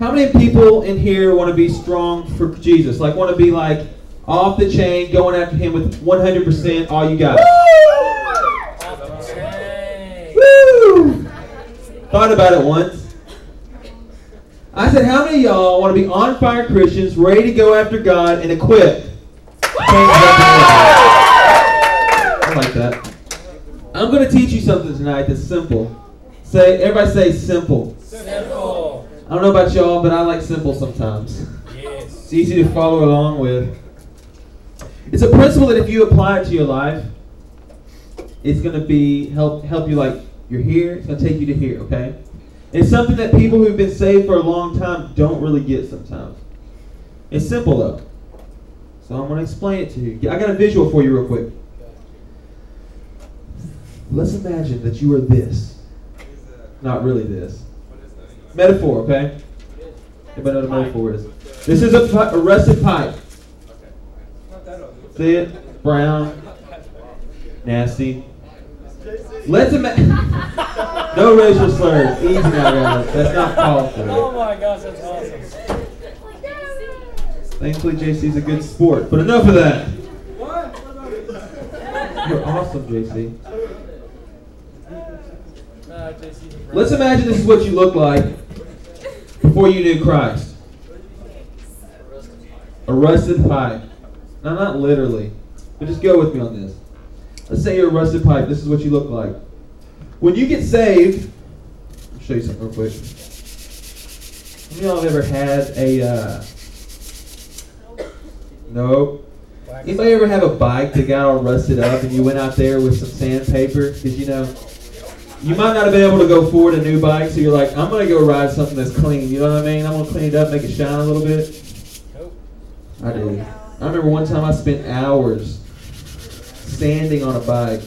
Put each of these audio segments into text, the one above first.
How many people in here want to be strong for Jesus? Like, want to be like off the chain, going after him with 100% all you got? Woo! Woo! Thought about it once. I said, how many of y'all want to be on fire Christians, ready to go after God and equipped? I like that. I'm going to teach you something tonight that's simple. Everybody say simple. Simple. I don't know about y'all, but I like simple sometimes. Yes. It's easy to follow along with. It's a principle that if you apply it to your life, it's going to be help you like you're here. It's going to take you to here, okay? It's something that people who've been saved for a long time don't really get sometimes. It's simple, though. So I'm going to explain it to you. I got a visual for you real quick. Let's imagine that you are this. Not really this. Metaphor, okay? Everybody know the metaphor is. This is a rusted pipe. See it? Brown. Nasty. Let's imagine. No racial slurs. Easy now, guys. That's not called for. Oh my gosh, that's awesome. Thankfully, JC's a good sport. But enough of that. What? You're awesome, JC. Let's imagine this is what you looked like before you knew Christ. A rusted pipe. Now, not literally, but just go with me on this. Let's say you're a rusted pipe. This is what you look like. When you get saved, I'll show you something real quick. Have y'all ever had a... Nope. Anybody ever have a bike that got all rusted up and you went out there with some sandpaper? Because, you know... You might not have been able to go forward a new bike, so you're like, I'm going to go ride something that's clean. You know what I mean? I'm going to clean it up, make it shine a little bit. Nope. I did. I remember one time I spent hours sanding on a bike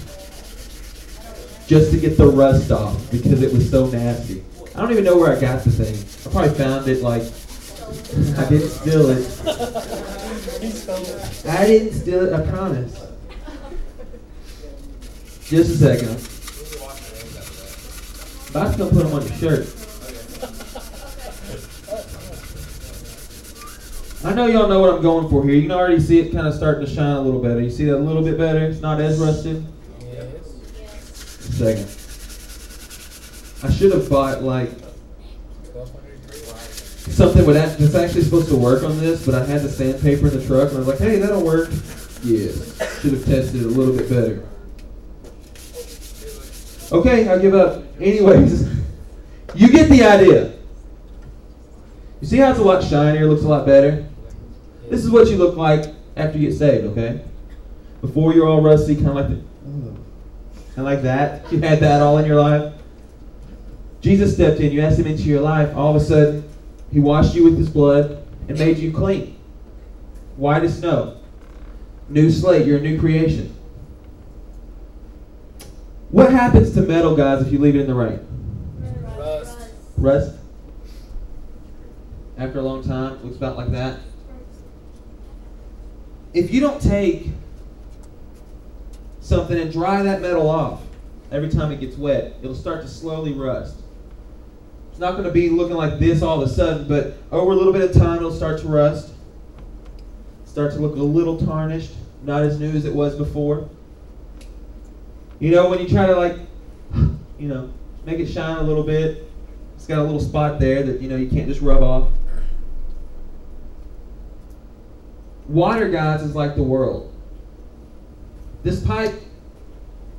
just to get the rust off because it was so nasty. I don't even know where I got the thing. I probably found it like, I didn't steal it. I didn't steal it, I promise. Just a second. I still put them on your shirt. I know y'all know what I'm going for here. You can already see it kind of starting to shine a little better. You see that a little bit better? It's not as rusted? Yes. A second. I should have bought like something that's actually supposed to work on this, but I had the sandpaper in the truck and I was like, hey, that'll work. Yeah. Should have tested it a little bit better. Okay, I'll give up. Anyways, you get the idea. You see how it's a lot shinier, looks a lot better? This is what you look like after you get saved, okay? Before you're all rusty, kind of like that. You had that all in your life. Jesus stepped in. You asked him into your life. All of a sudden, he washed you with his blood and made you clean. White as snow. New slate. You're a new creation. What happens to metal, guys, if you leave it in the rain? Rust. After a long time, it looks about like that. If you don't take something and dry that metal off every time it gets wet, it'll start to slowly rust. It's not going to be looking like this all of a sudden, but over a little bit of time, it'll start to rust. Start to look a little tarnished, not as new as it was before. You know, when you try to, like, you know, make it shine a little bit, it's got a little spot there that, you know, you can't just rub off. Water, guys, is like the world. This pipe,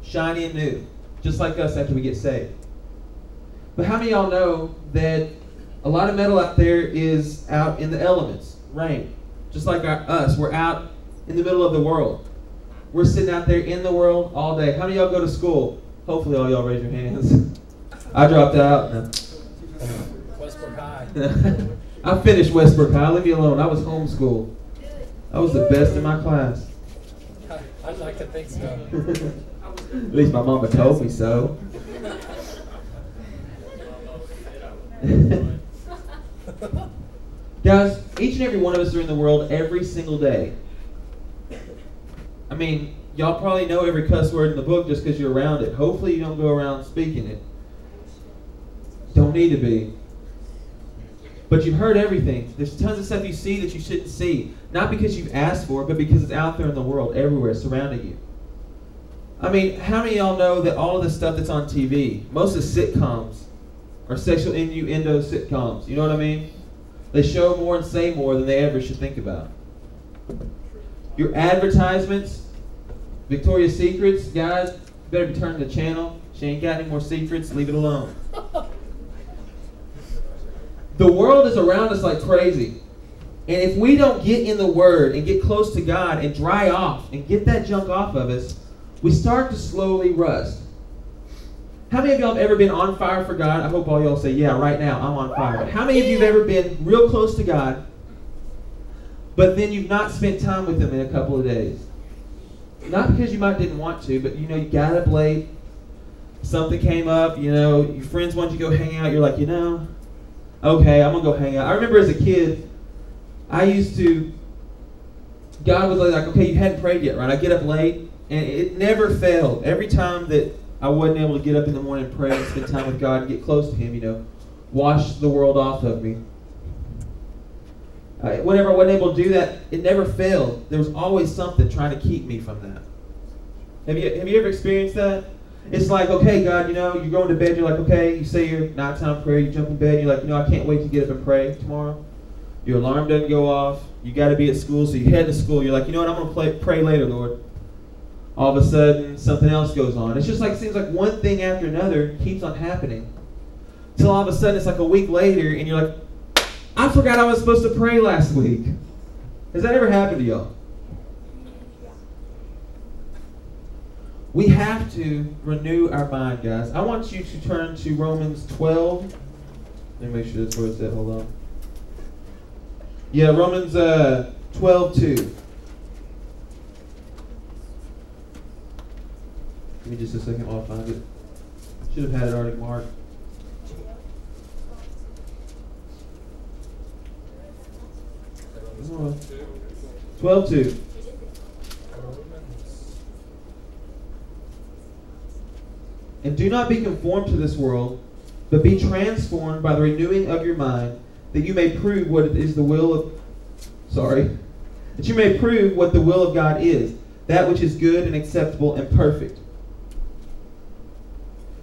shiny and new, just like us after we get saved. But how many of y'all know that a lot of metal out there is out in the elements, rain, just like us. We're out in the middle of the world. We're sitting out there in the world all day. How many of y'all go to school? Hopefully all y'all raise your hands. I dropped out. No. Westbrook High. I finished Westbrook High. Leave me alone. I was homeschooled. I was the best in my class. I'd like to think so. At least my mama told me so. Guys, each and every one of us are in the world every single day. I mean, y'all probably know every cuss word in the book just because you're around it. Hopefully you don't go around speaking it. Don't need to be. But you've heard everything. There's tons of stuff you see that you shouldn't see. Not because you've asked for it, but because it's out there in the world, everywhere, surrounding you. I mean, how many of y'all know that all of the stuff that's on TV, most of the sitcoms are sexual innuendo sitcoms? You know what I mean? They show more and say more than they ever should think about. Your advertisements, Victoria's Secrets, guys, better be turning the channel. She ain't got any more secrets. Leave it alone. The world is around us like crazy. And if we don't get in the Word and get close to God and dry off and get that junk off of us, we start to slowly rust. How many of y'all have ever been on fire for God? I hope all y'all say, yeah, right now, I'm on fire. How many of you have ever been real close to God, but then you've not spent time with Him in a couple of days? Not because you might didn't want to, but you know, you got up late, something came up, you know, your friends wanted you to go hang out, you're like, you know, okay, I'm going to go hang out. I remember as a kid, I used to, God was like, okay, you hadn't prayed yet, right? I get up late, and it never failed. Every time that I wasn't able to get up in the morning and pray and spend time with God and get close to Him, you know, wash the world off of me. Whenever I wasn't able to do that, it never failed. There was always something trying to keep me from that. Have you ever experienced that? It's like, okay, God, you know, you're going to bed, you're like, okay, you say your nighttime prayer, you jump in bed, you're like, you know, I can't wait to get up and pray tomorrow. Your alarm doesn't go off. You got to be at school, so you head to school. You're like, you know what, I'm going to pray later, Lord. All of a sudden, something else goes on. It's just like, it seems like one thing after another keeps on happening. Till all of a sudden, it's like a week later, and you're like, I forgot I was supposed to pray last week. Has that ever happened to y'all? We have to renew our mind, guys. I want you to turn to Romans 12. Let me make sure that's where it's at. Hold on. Yeah, Romans 12:2. Give me just a second while I find it. Should have had it already marked. Oh. 12:2. And do not be conformed to this world, but be transformed by the renewing of your mind, that you may prove what is the will of... that you may prove what the will of God is, that which is good and acceptable and perfect.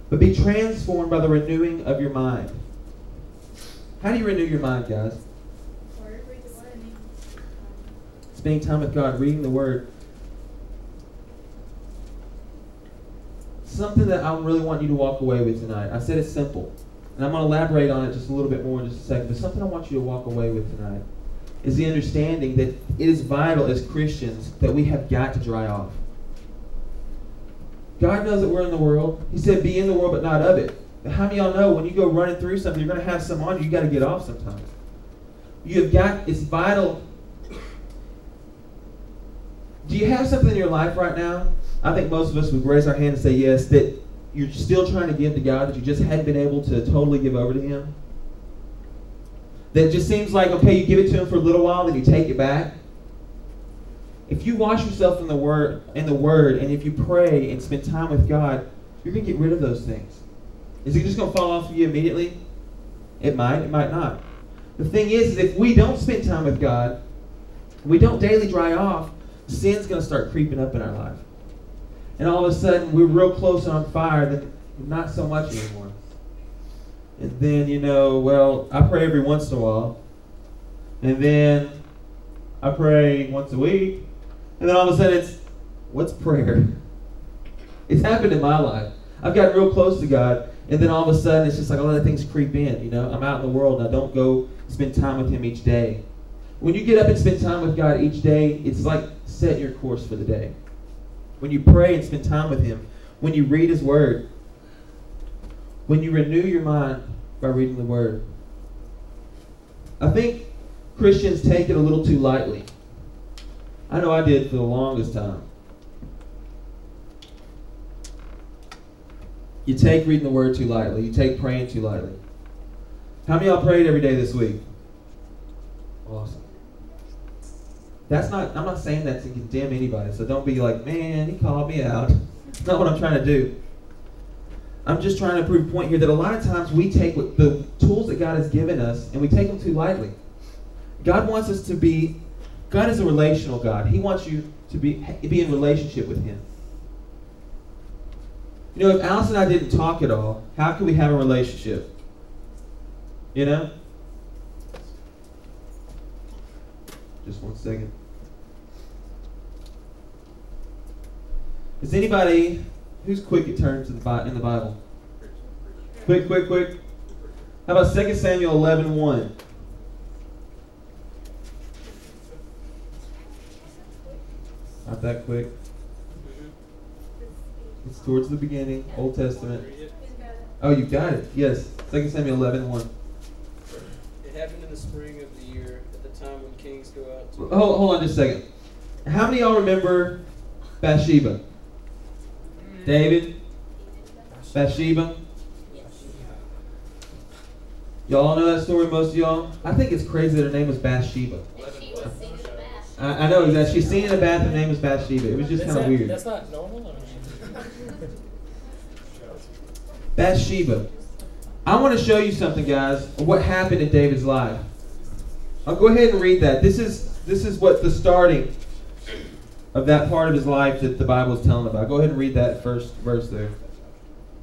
But be transformed by the renewing of your mind. How do you renew your mind, guys? Spending time with God, reading the Word. Something that I really want you to walk away with tonight. I said it's simple, and I'm going to elaborate on it just a little bit more in just a second, but something I want you to walk away with tonight is the understanding that it is vital as Christians that we have got to dry off. God knows that we're in the world. He said, be in the world, but not of it. But how many of y'all know when you go running through something, you're going to have some on you. You've got to get off sometimes. You have got, it's vital. Do you have something in your life right now? I think most of us would raise our hand and say yes, that you're still trying to give to God, that you just hadn't been able to totally give over to Him. That just seems like, okay, you give it to Him for a little while, then you take it back. If you wash yourself in the Word, and if you pray and spend time with God, you're going to get rid of those things. Is it just going to fall off of you immediately? It might not. The thing is if we don't spend time with God, we don't daily dry off, sin's going to start creeping up in our life. And all of a sudden, we're real close on fire, then not so much anymore. And then, you know, well, I pray every once in a while. And then I pray once a week. And then all of a sudden, it's, what's prayer? It's happened in my life. I've gotten real close to God. And then all of a sudden, it's just like a lot of things creep in, you know. I'm out in the world, and I don't go spend time with Him each day. When you get up and spend time with God each day, it's like set your course for the day. When you pray and spend time with Him, when you read His Word, when you renew your mind by reading the Word. I think Christians take it a little too lightly. I know I did for the longest time. You take reading the Word too lightly. You take praying too lightly. How many of y'all prayed every day this week? Awesome. That's not, I'm not saying that to condemn anybody, so don't be like, man, he called me out. It's not what I'm trying to do. I'm just trying to prove a point here that a lot of times we take the tools that God has given us and we take them too lightly. God wants us to be, God is a relational God. He wants you to be in relationship with Him. You know, if Alice and I didn't talk at all, how could we have a relationship? You know? Just one second. Is anybody, who's quick at turns in the Bible? Quick. How about 2 Samuel 11:1? Not that quick. It's towards the beginning, Old Testament. Oh, you got it. Yes, 2 Samuel 11:1. It happened in the spring of the year, at the time when kings go out to... Hold on just a second. How many of y'all remember Bathsheba? David? Bathsheba? Y'all know that story, most of y'all? I think it's crazy that her name was Bathsheba. I know that she's seen in a bath, her name was Bathsheba. It was just kind of weird. That's not normal. Bathsheba. I want to show you something, guys, of what happened in David's life. I'll go ahead and read that. This is what the starting of that part of his life that the Bible is telling about. Go ahead and read that first verse there.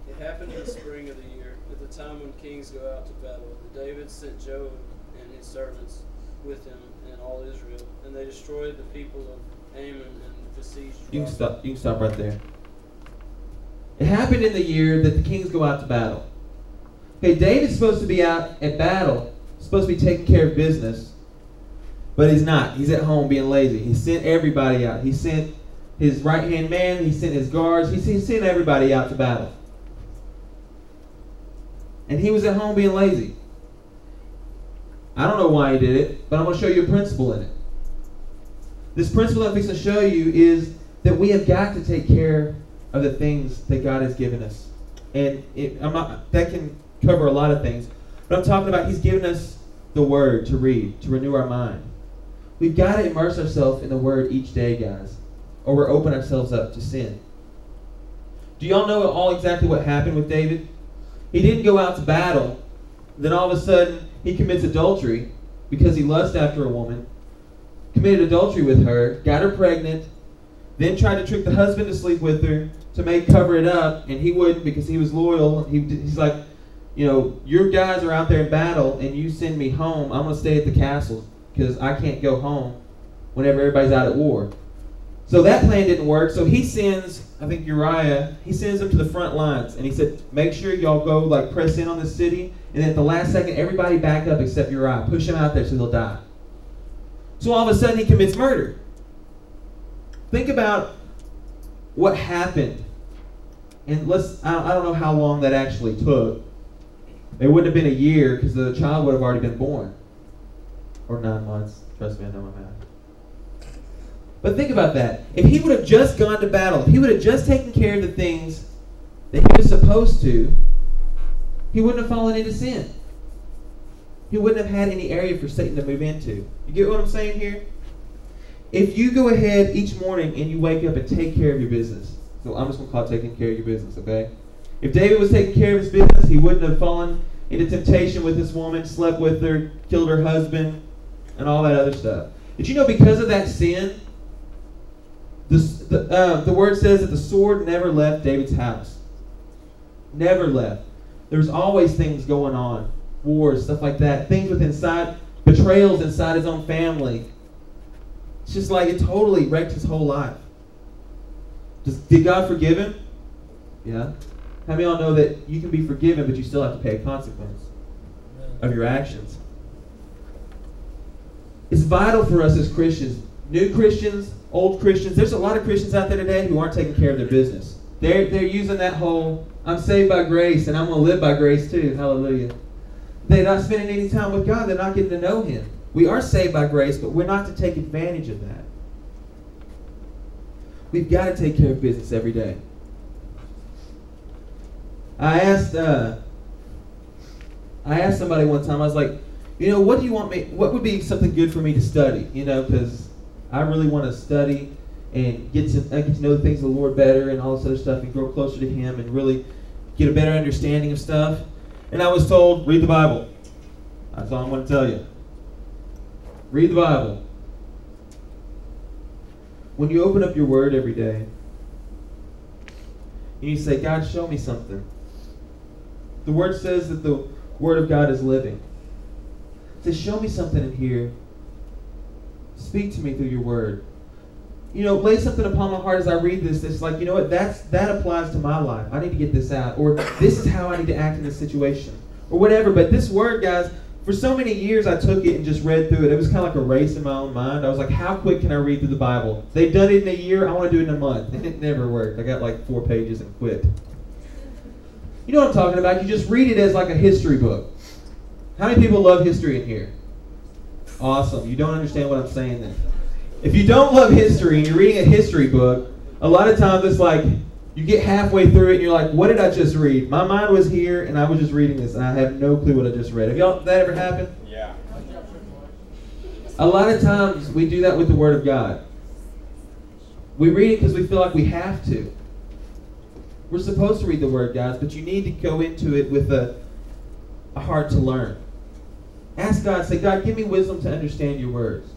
It happened in the spring of the year, at the time when kings go out to battle, that David sent Joab and his servants with him and all Israel, and they destroyed the people of Ammon and besieged Rabbah. You can stop right there. It happened in the year that the kings go out to battle. Okay, David's supposed to be out at battle, supposed to be taking care of business, but he's not. He's at home being lazy. He sent everybody out. He sent his right-hand man. He sent his guards. He sent everybody out to battle. And he was at home being lazy. I don't know why he did it, but I'm going to show you a principle in it. This principle I'm going to show you is that we have got to take care of the things that God has given us. And that can cover a lot of things. But I'm talking about He's given us the Word to read, to renew our mind. We've got to immerse ourselves in the Word each day, guys, or we're opening ourselves up to sin. Do y'all know all exactly what happened with David? He didn't go out to battle. Then all of a sudden, he commits adultery because he lusts after a woman, committed adultery with her, got her pregnant, then tried to trick the husband to sleep with her to cover it up, and he wouldn't because he was loyal. He's like, you know, your guys are out there in battle, and you send me home. I'm going to stay at the castle because I can't go home whenever everybody's out at war. So that plan didn't work. So he sends, I think Uriah, he sends him to the front lines, and he said, make sure y'all go, like, press in on this city, and at the last second, everybody back up except Uriah. Push him out there so they'll die. So all of a sudden, he commits murder. Think about what happened, and I don't know how long that actually took. It wouldn't have been a year because the child would have already been born, or 9 months. Trust me, I know my math. But think about that. If he would have just gone to battle, if he would have just taken care of the things that he was supposed to, he wouldn't have fallen into sin. He wouldn't have had any area for Satan to move into. You get what I'm saying here? If you go ahead each morning and you wake up and take care of your business, so I'm just going to call it taking care of your business, okay? If David was taking care of his business, he wouldn't have fallen into temptation with this woman, slept with her, killed her husband, and all that other stuff. Did you know because of that sin, the word says that the sword never left David's house. Never left. There was always things going on, wars, stuff like that, things with inside, betrayals inside his own family. It's just like it totally wrecked his whole life. Did God forgive him? Yeah. How many of y'all know that you can be forgiven, but you still have to pay a consequence of your actions? It's vital for us as Christians. New Christians, old Christians. There's a lot of Christians out there today who aren't taking care of their business. They're using that whole, I'm saved by grace, and I'm going to live by grace too. Hallelujah. They're not spending any time with God. They're not getting to know Him. We are saved by grace, but we're not to take advantage of that. We've got to take care of business every day. I asked somebody one time, I was like, you know, what do you want me? What would be something good for me to study? You know, because I really want to study and get to know the things of the Lord better and all this other stuff and grow closer to Him and really get a better understanding of stuff. And I was told, read the Bible. That's all I'm going to tell you. Read the Bible. When you open up your Word every day, and you say, God, show me something. The Word says that the Word of God is living. It says, show me something in here. Speak to me through your Word. You know, lay something upon my heart as I read this. It's like, you know what, that applies to my life. I need to get this out. Or this is how I need to act in this situation. Or whatever. But this Word, guys, for so many years I took it and just read through it. It was kind of like a race in my own mind. I was like, how quick can I read through the Bible? They've done it in a year. I want to do it in a month. And it never worked. I got like 4 pages and quit. You know what I'm talking about. You just read it as like a history book. How many people love history in here? Awesome. You don't understand what I'm saying then. If you don't love history and you're reading a history book, a lot of times it's like you get halfway through it and you're like, what did I just read? My mind was here and I was just reading this and I have no clue what I just read. Have y'all, that ever happened? Yeah. A lot of times we do that with the Word of God. We read it because we feel like we have to. We're supposed to read the Word, guys, but you need to go into it with a heart to learn. Ask God, say, God, give me wisdom to understand your words.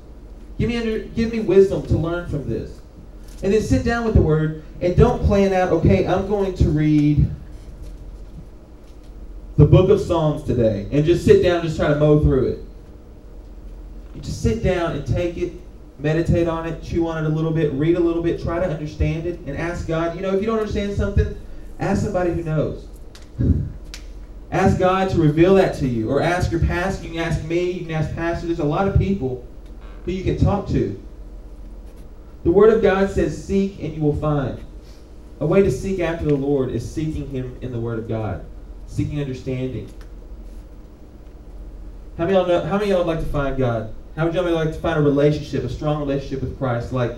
Give me wisdom to learn from this. And then sit down with the Word and don't plan out, okay, I'm going to read the book of Psalms today and just sit down and just try to mow through it. You just sit down and take it, meditate on it, chew on it a little bit, read a little bit, try to understand it, and ask God. You know, if you don't understand something, ask somebody who knows. Ask God to reveal that to you, or ask your pastor. You can ask me, you can ask pastor. There's a lot of people who you can talk to. The Word of God says, seek and you will find. A way to seek after the Lord is seeking Him in the Word of God, seeking understanding. How many of y'all would like to find God? How would y'all like to find a relationship, a strong relationship with Christ, like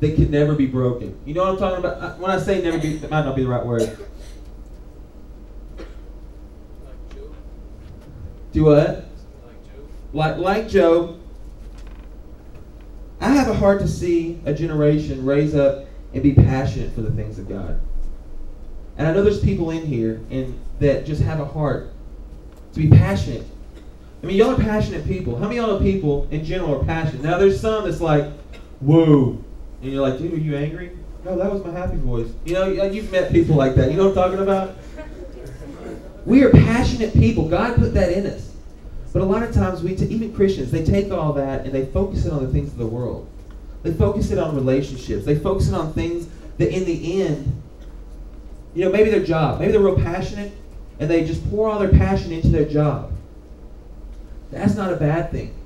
that could never be broken? You know what I'm talking about? When I say never be, that might not be the right word. Do what? Like Job, I have a heart to see a generation raise up and be passionate for the things of God. And I know there's people in here and that just have a heart to be passionate. I mean, y'all are passionate people. How many of y'all are people in general are passionate? Now, there's some that's like, whoa. And you're like, dude, are you angry? No, that was my happy voice. You know, you've met people like that. You know what I'm talking about? We are passionate people. God put that in us. But a lot of times, even Christians, they take all that and they focus it on the things of the world. They focus it on relationships. They focus it on things that in the end, you know, maybe their job. Maybe they're real passionate and they just pour all their passion into their job. That's not a bad thing.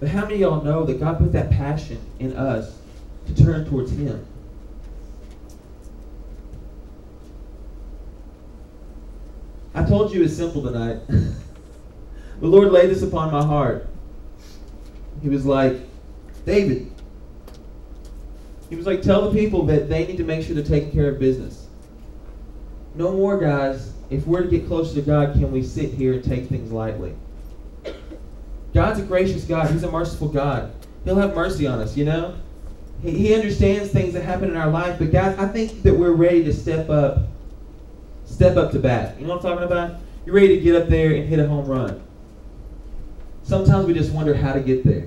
But how many of y'all know that God put that passion in us to turn towards Him? I told you it's simple tonight. The Lord laid this upon my heart. He was like, David. He was like, tell the people that they need to make sure they're taking care of business. No more, guys. If we're to get closer to God, can we sit here and take things lightly? God's a gracious God. He's a merciful God. He'll have mercy on us, you know? He understands things that happen in our life. But, guys, I think that we're ready to step up to bat. You know what I'm talking about? You're ready to get up there and hit a home run. Sometimes we just wonder how to get there.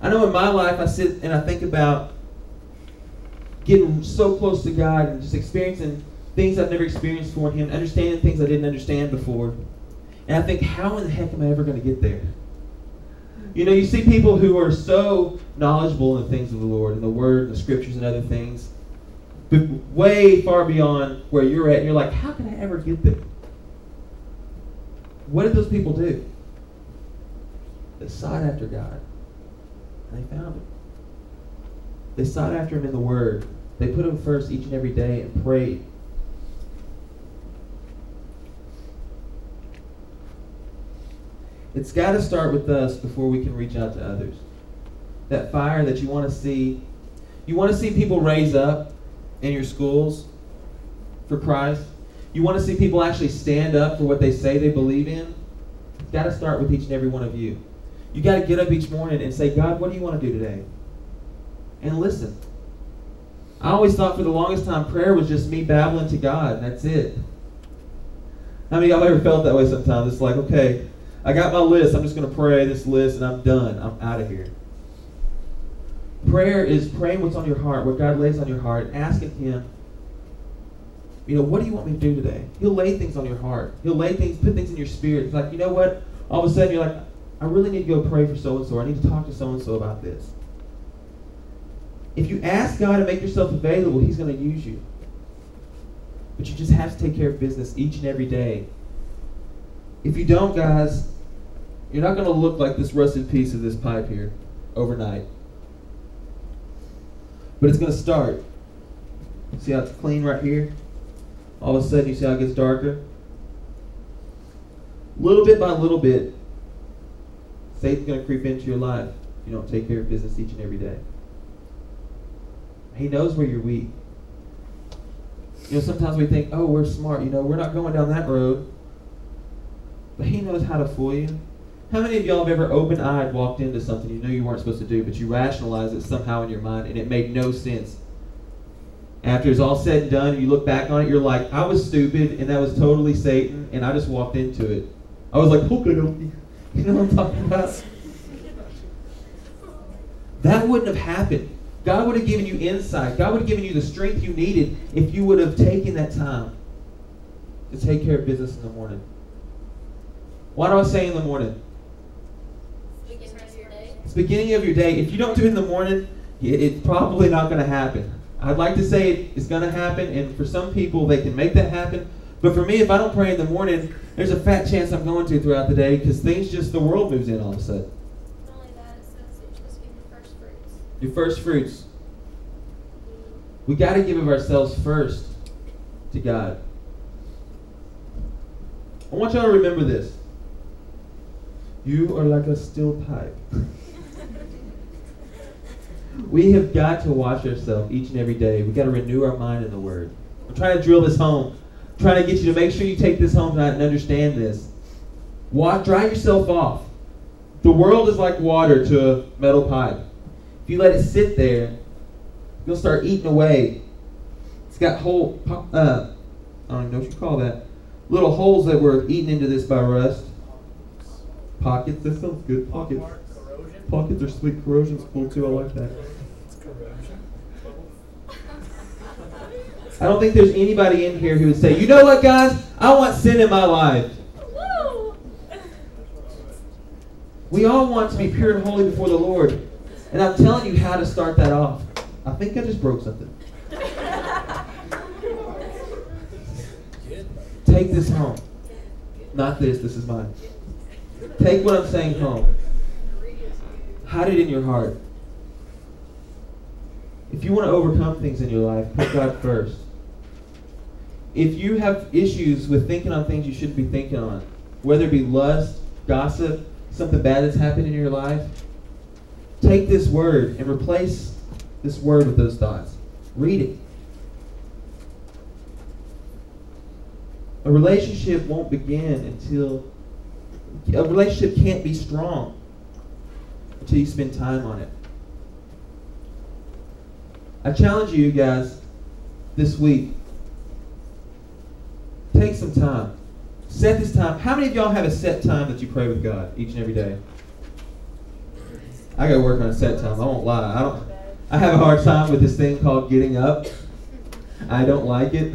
I know in my life I sit and I think about getting so close to God and just experiencing things I've never experienced for Him, understanding things I didn't understand before. And I think, how in the heck am I ever going to get there? You know, you see people who are so knowledgeable in the things of the Lord and the Word and the Scriptures and other things, but way far beyond where you're at. And you're like, how can I ever get there? What did those people do? They sought after God, and they found Him. They sought after Him in the Word. They put Him first each and every day and prayed. It's got to start with us before we can reach out to others. That fire that you want to see people raise up in your schools for Christ. You want to see people actually stand up for what they say they believe in. It's got to start with each and every one of you. You got to get up each morning and say, God, what do you want to do today? And listen. I always thought for the longest time prayer was just me babbling to God, and that's it. I mean, I've ever felt that way sometimes. It's like, okay, I got my list. I'm just going to pray this list, and I'm done. I'm out of here. Prayer is praying what's on your heart, what God lays on your heart, and asking Him, you know, what do you want me to do today? He'll lay things on your heart. He'll lay things, put things in your spirit. It's like, you know what? All of a sudden, you're like, I really need to go pray for so-and-so. I need to talk to so-and-so about this. If you ask God to make yourself available, He's going to use you. But you just have to take care of business each and every day. If you don't, guys, you're not going to look like this rusted piece of this pipe here overnight. But it's going to start. See how it's clean right here? All of a sudden, you see how it gets darker? Little bit by little bit, Satan's going to creep into your life if you don't take care of business each and every day. He knows where you're weak. You know, sometimes we think, oh, we're smart. You know, we're not going down that road. But he knows how to fool you. How many of y'all have ever open-eyed walked into something you knew you weren't supposed to do, but you rationalized it somehow in your mind, and it made no sense? After it's all said and done, and you look back on it, you're like, I was stupid, and that was totally Satan, and I just walked into it. I was like, okay, you know what I'm talking about? That wouldn't have happened. God would have given you insight. God would have given you the strength you needed if you would have taken that time to take care of business in the morning. Why do I say in the morning? It's the beginning of your day. If you don't do it in the morning, it's probably not going to happen. I'd like to say it's going to happen, and for some people, they can make that happen. But for me, if I don't pray in the morning, there's a fat chance I'm going to throughout the day because the world moves in all of a sudden. Not only that, it says you're supposed to give your first fruits. Your first fruits. We got to give of ourselves first to God. I want y'all to remember this. You are like a steel pipe. We have got to watch ourselves each and every day. We've got to renew our mind in the Word. I'm trying to drill this home. I'm trying to get you to make sure you take this home tonight and understand this. Dry yourself off. The world is like water to a metal pipe. If you let it sit there, you'll start eating away. It's got I don't even know what you call that, little holes that were eaten into this by rust. Pockets, that sounds good. Pockets. Pockets are sweet. Corrosion's cool too. I like that. It's corrosion. I don't think there's anybody in here who would say, you know what, guys? I want sin in my life. Woo! We all want to be pure and holy before the Lord. And I'm telling you how to start that off. I think I just broke something. Take this home. Not this. This is mine. Take what I'm saying home. Hide it in your heart. If you want to overcome things in your life, put God first. If you have issues with thinking on things you shouldn't be thinking on, whether it be lust, gossip, something bad that's happened in your life, take this word and replace this word with those thoughts. Read it. A relationship won't begin until... A relationship can't be strong until you spend time on it. I challenge you guys this week. Take some time. Set this time. How many of y'all have a set time that you pray with God each and every day? I got to work on a set time. I won't lie. I have a hard time with this thing called getting up. I don't like it.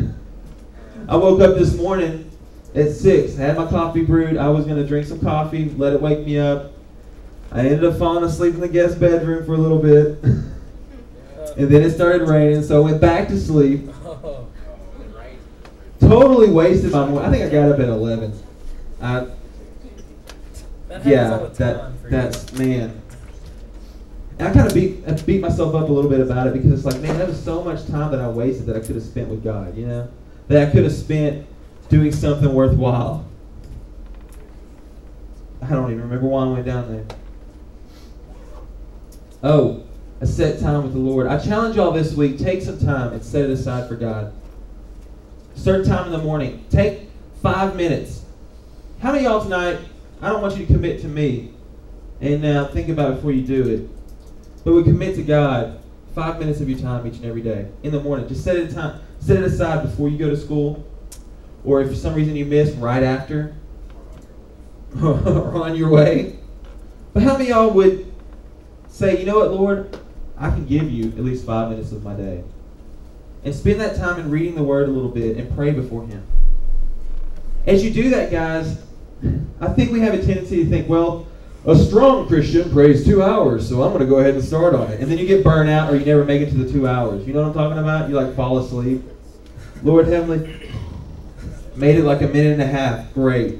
I woke up this morning at 6. I had my coffee brewed. I was going to drink some coffee, let it wake me up. I ended up falling asleep in the guest bedroom for a little bit. And then it started raining, so I went back to sleep. Totally wasted my morning. I think I got up at 11. Man. And I kind of beat myself up a little bit about it because it's like, man, that was so much time that I wasted that I could have spent with God, you know? That I could have spent doing something worthwhile. I don't even remember why I went down there. Oh, a set time with the Lord. I challenge y'all this week, take some time and set it aside for God. Certain time in the morning. Take 5 minutes. How many of y'all tonight, I don't want you to commit to me, and think about it before you do it, but we commit to God 5 minutes of your time each and every day in the morning. Just set it aside before you go to school, or if for some reason you miss, right after, or on your way. But how many of y'all would say, you know what, Lord, I can give you at least 5 minutes of my day. And spend that time in reading the Word a little bit and pray before Him. As you do that, guys, I think we have a tendency to think, well, a strong Christian prays 2 hours, so I'm going to go ahead and start on it. And then you get burnt out or you never make it to the 2 hours. You know what I'm talking about? You like fall asleep. Lord Heavenly, made it like a minute and a half. Great.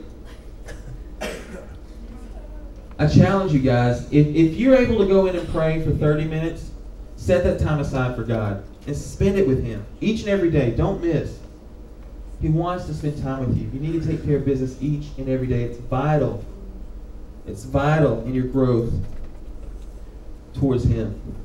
I challenge you guys, if you're able to go in and pray for 30 minutes, set that time aside for God and spend it with Him each and every day. Don't miss. He wants to spend time with you. You need to take care of business each and every day. It's vital. It's vital in your growth towards Him.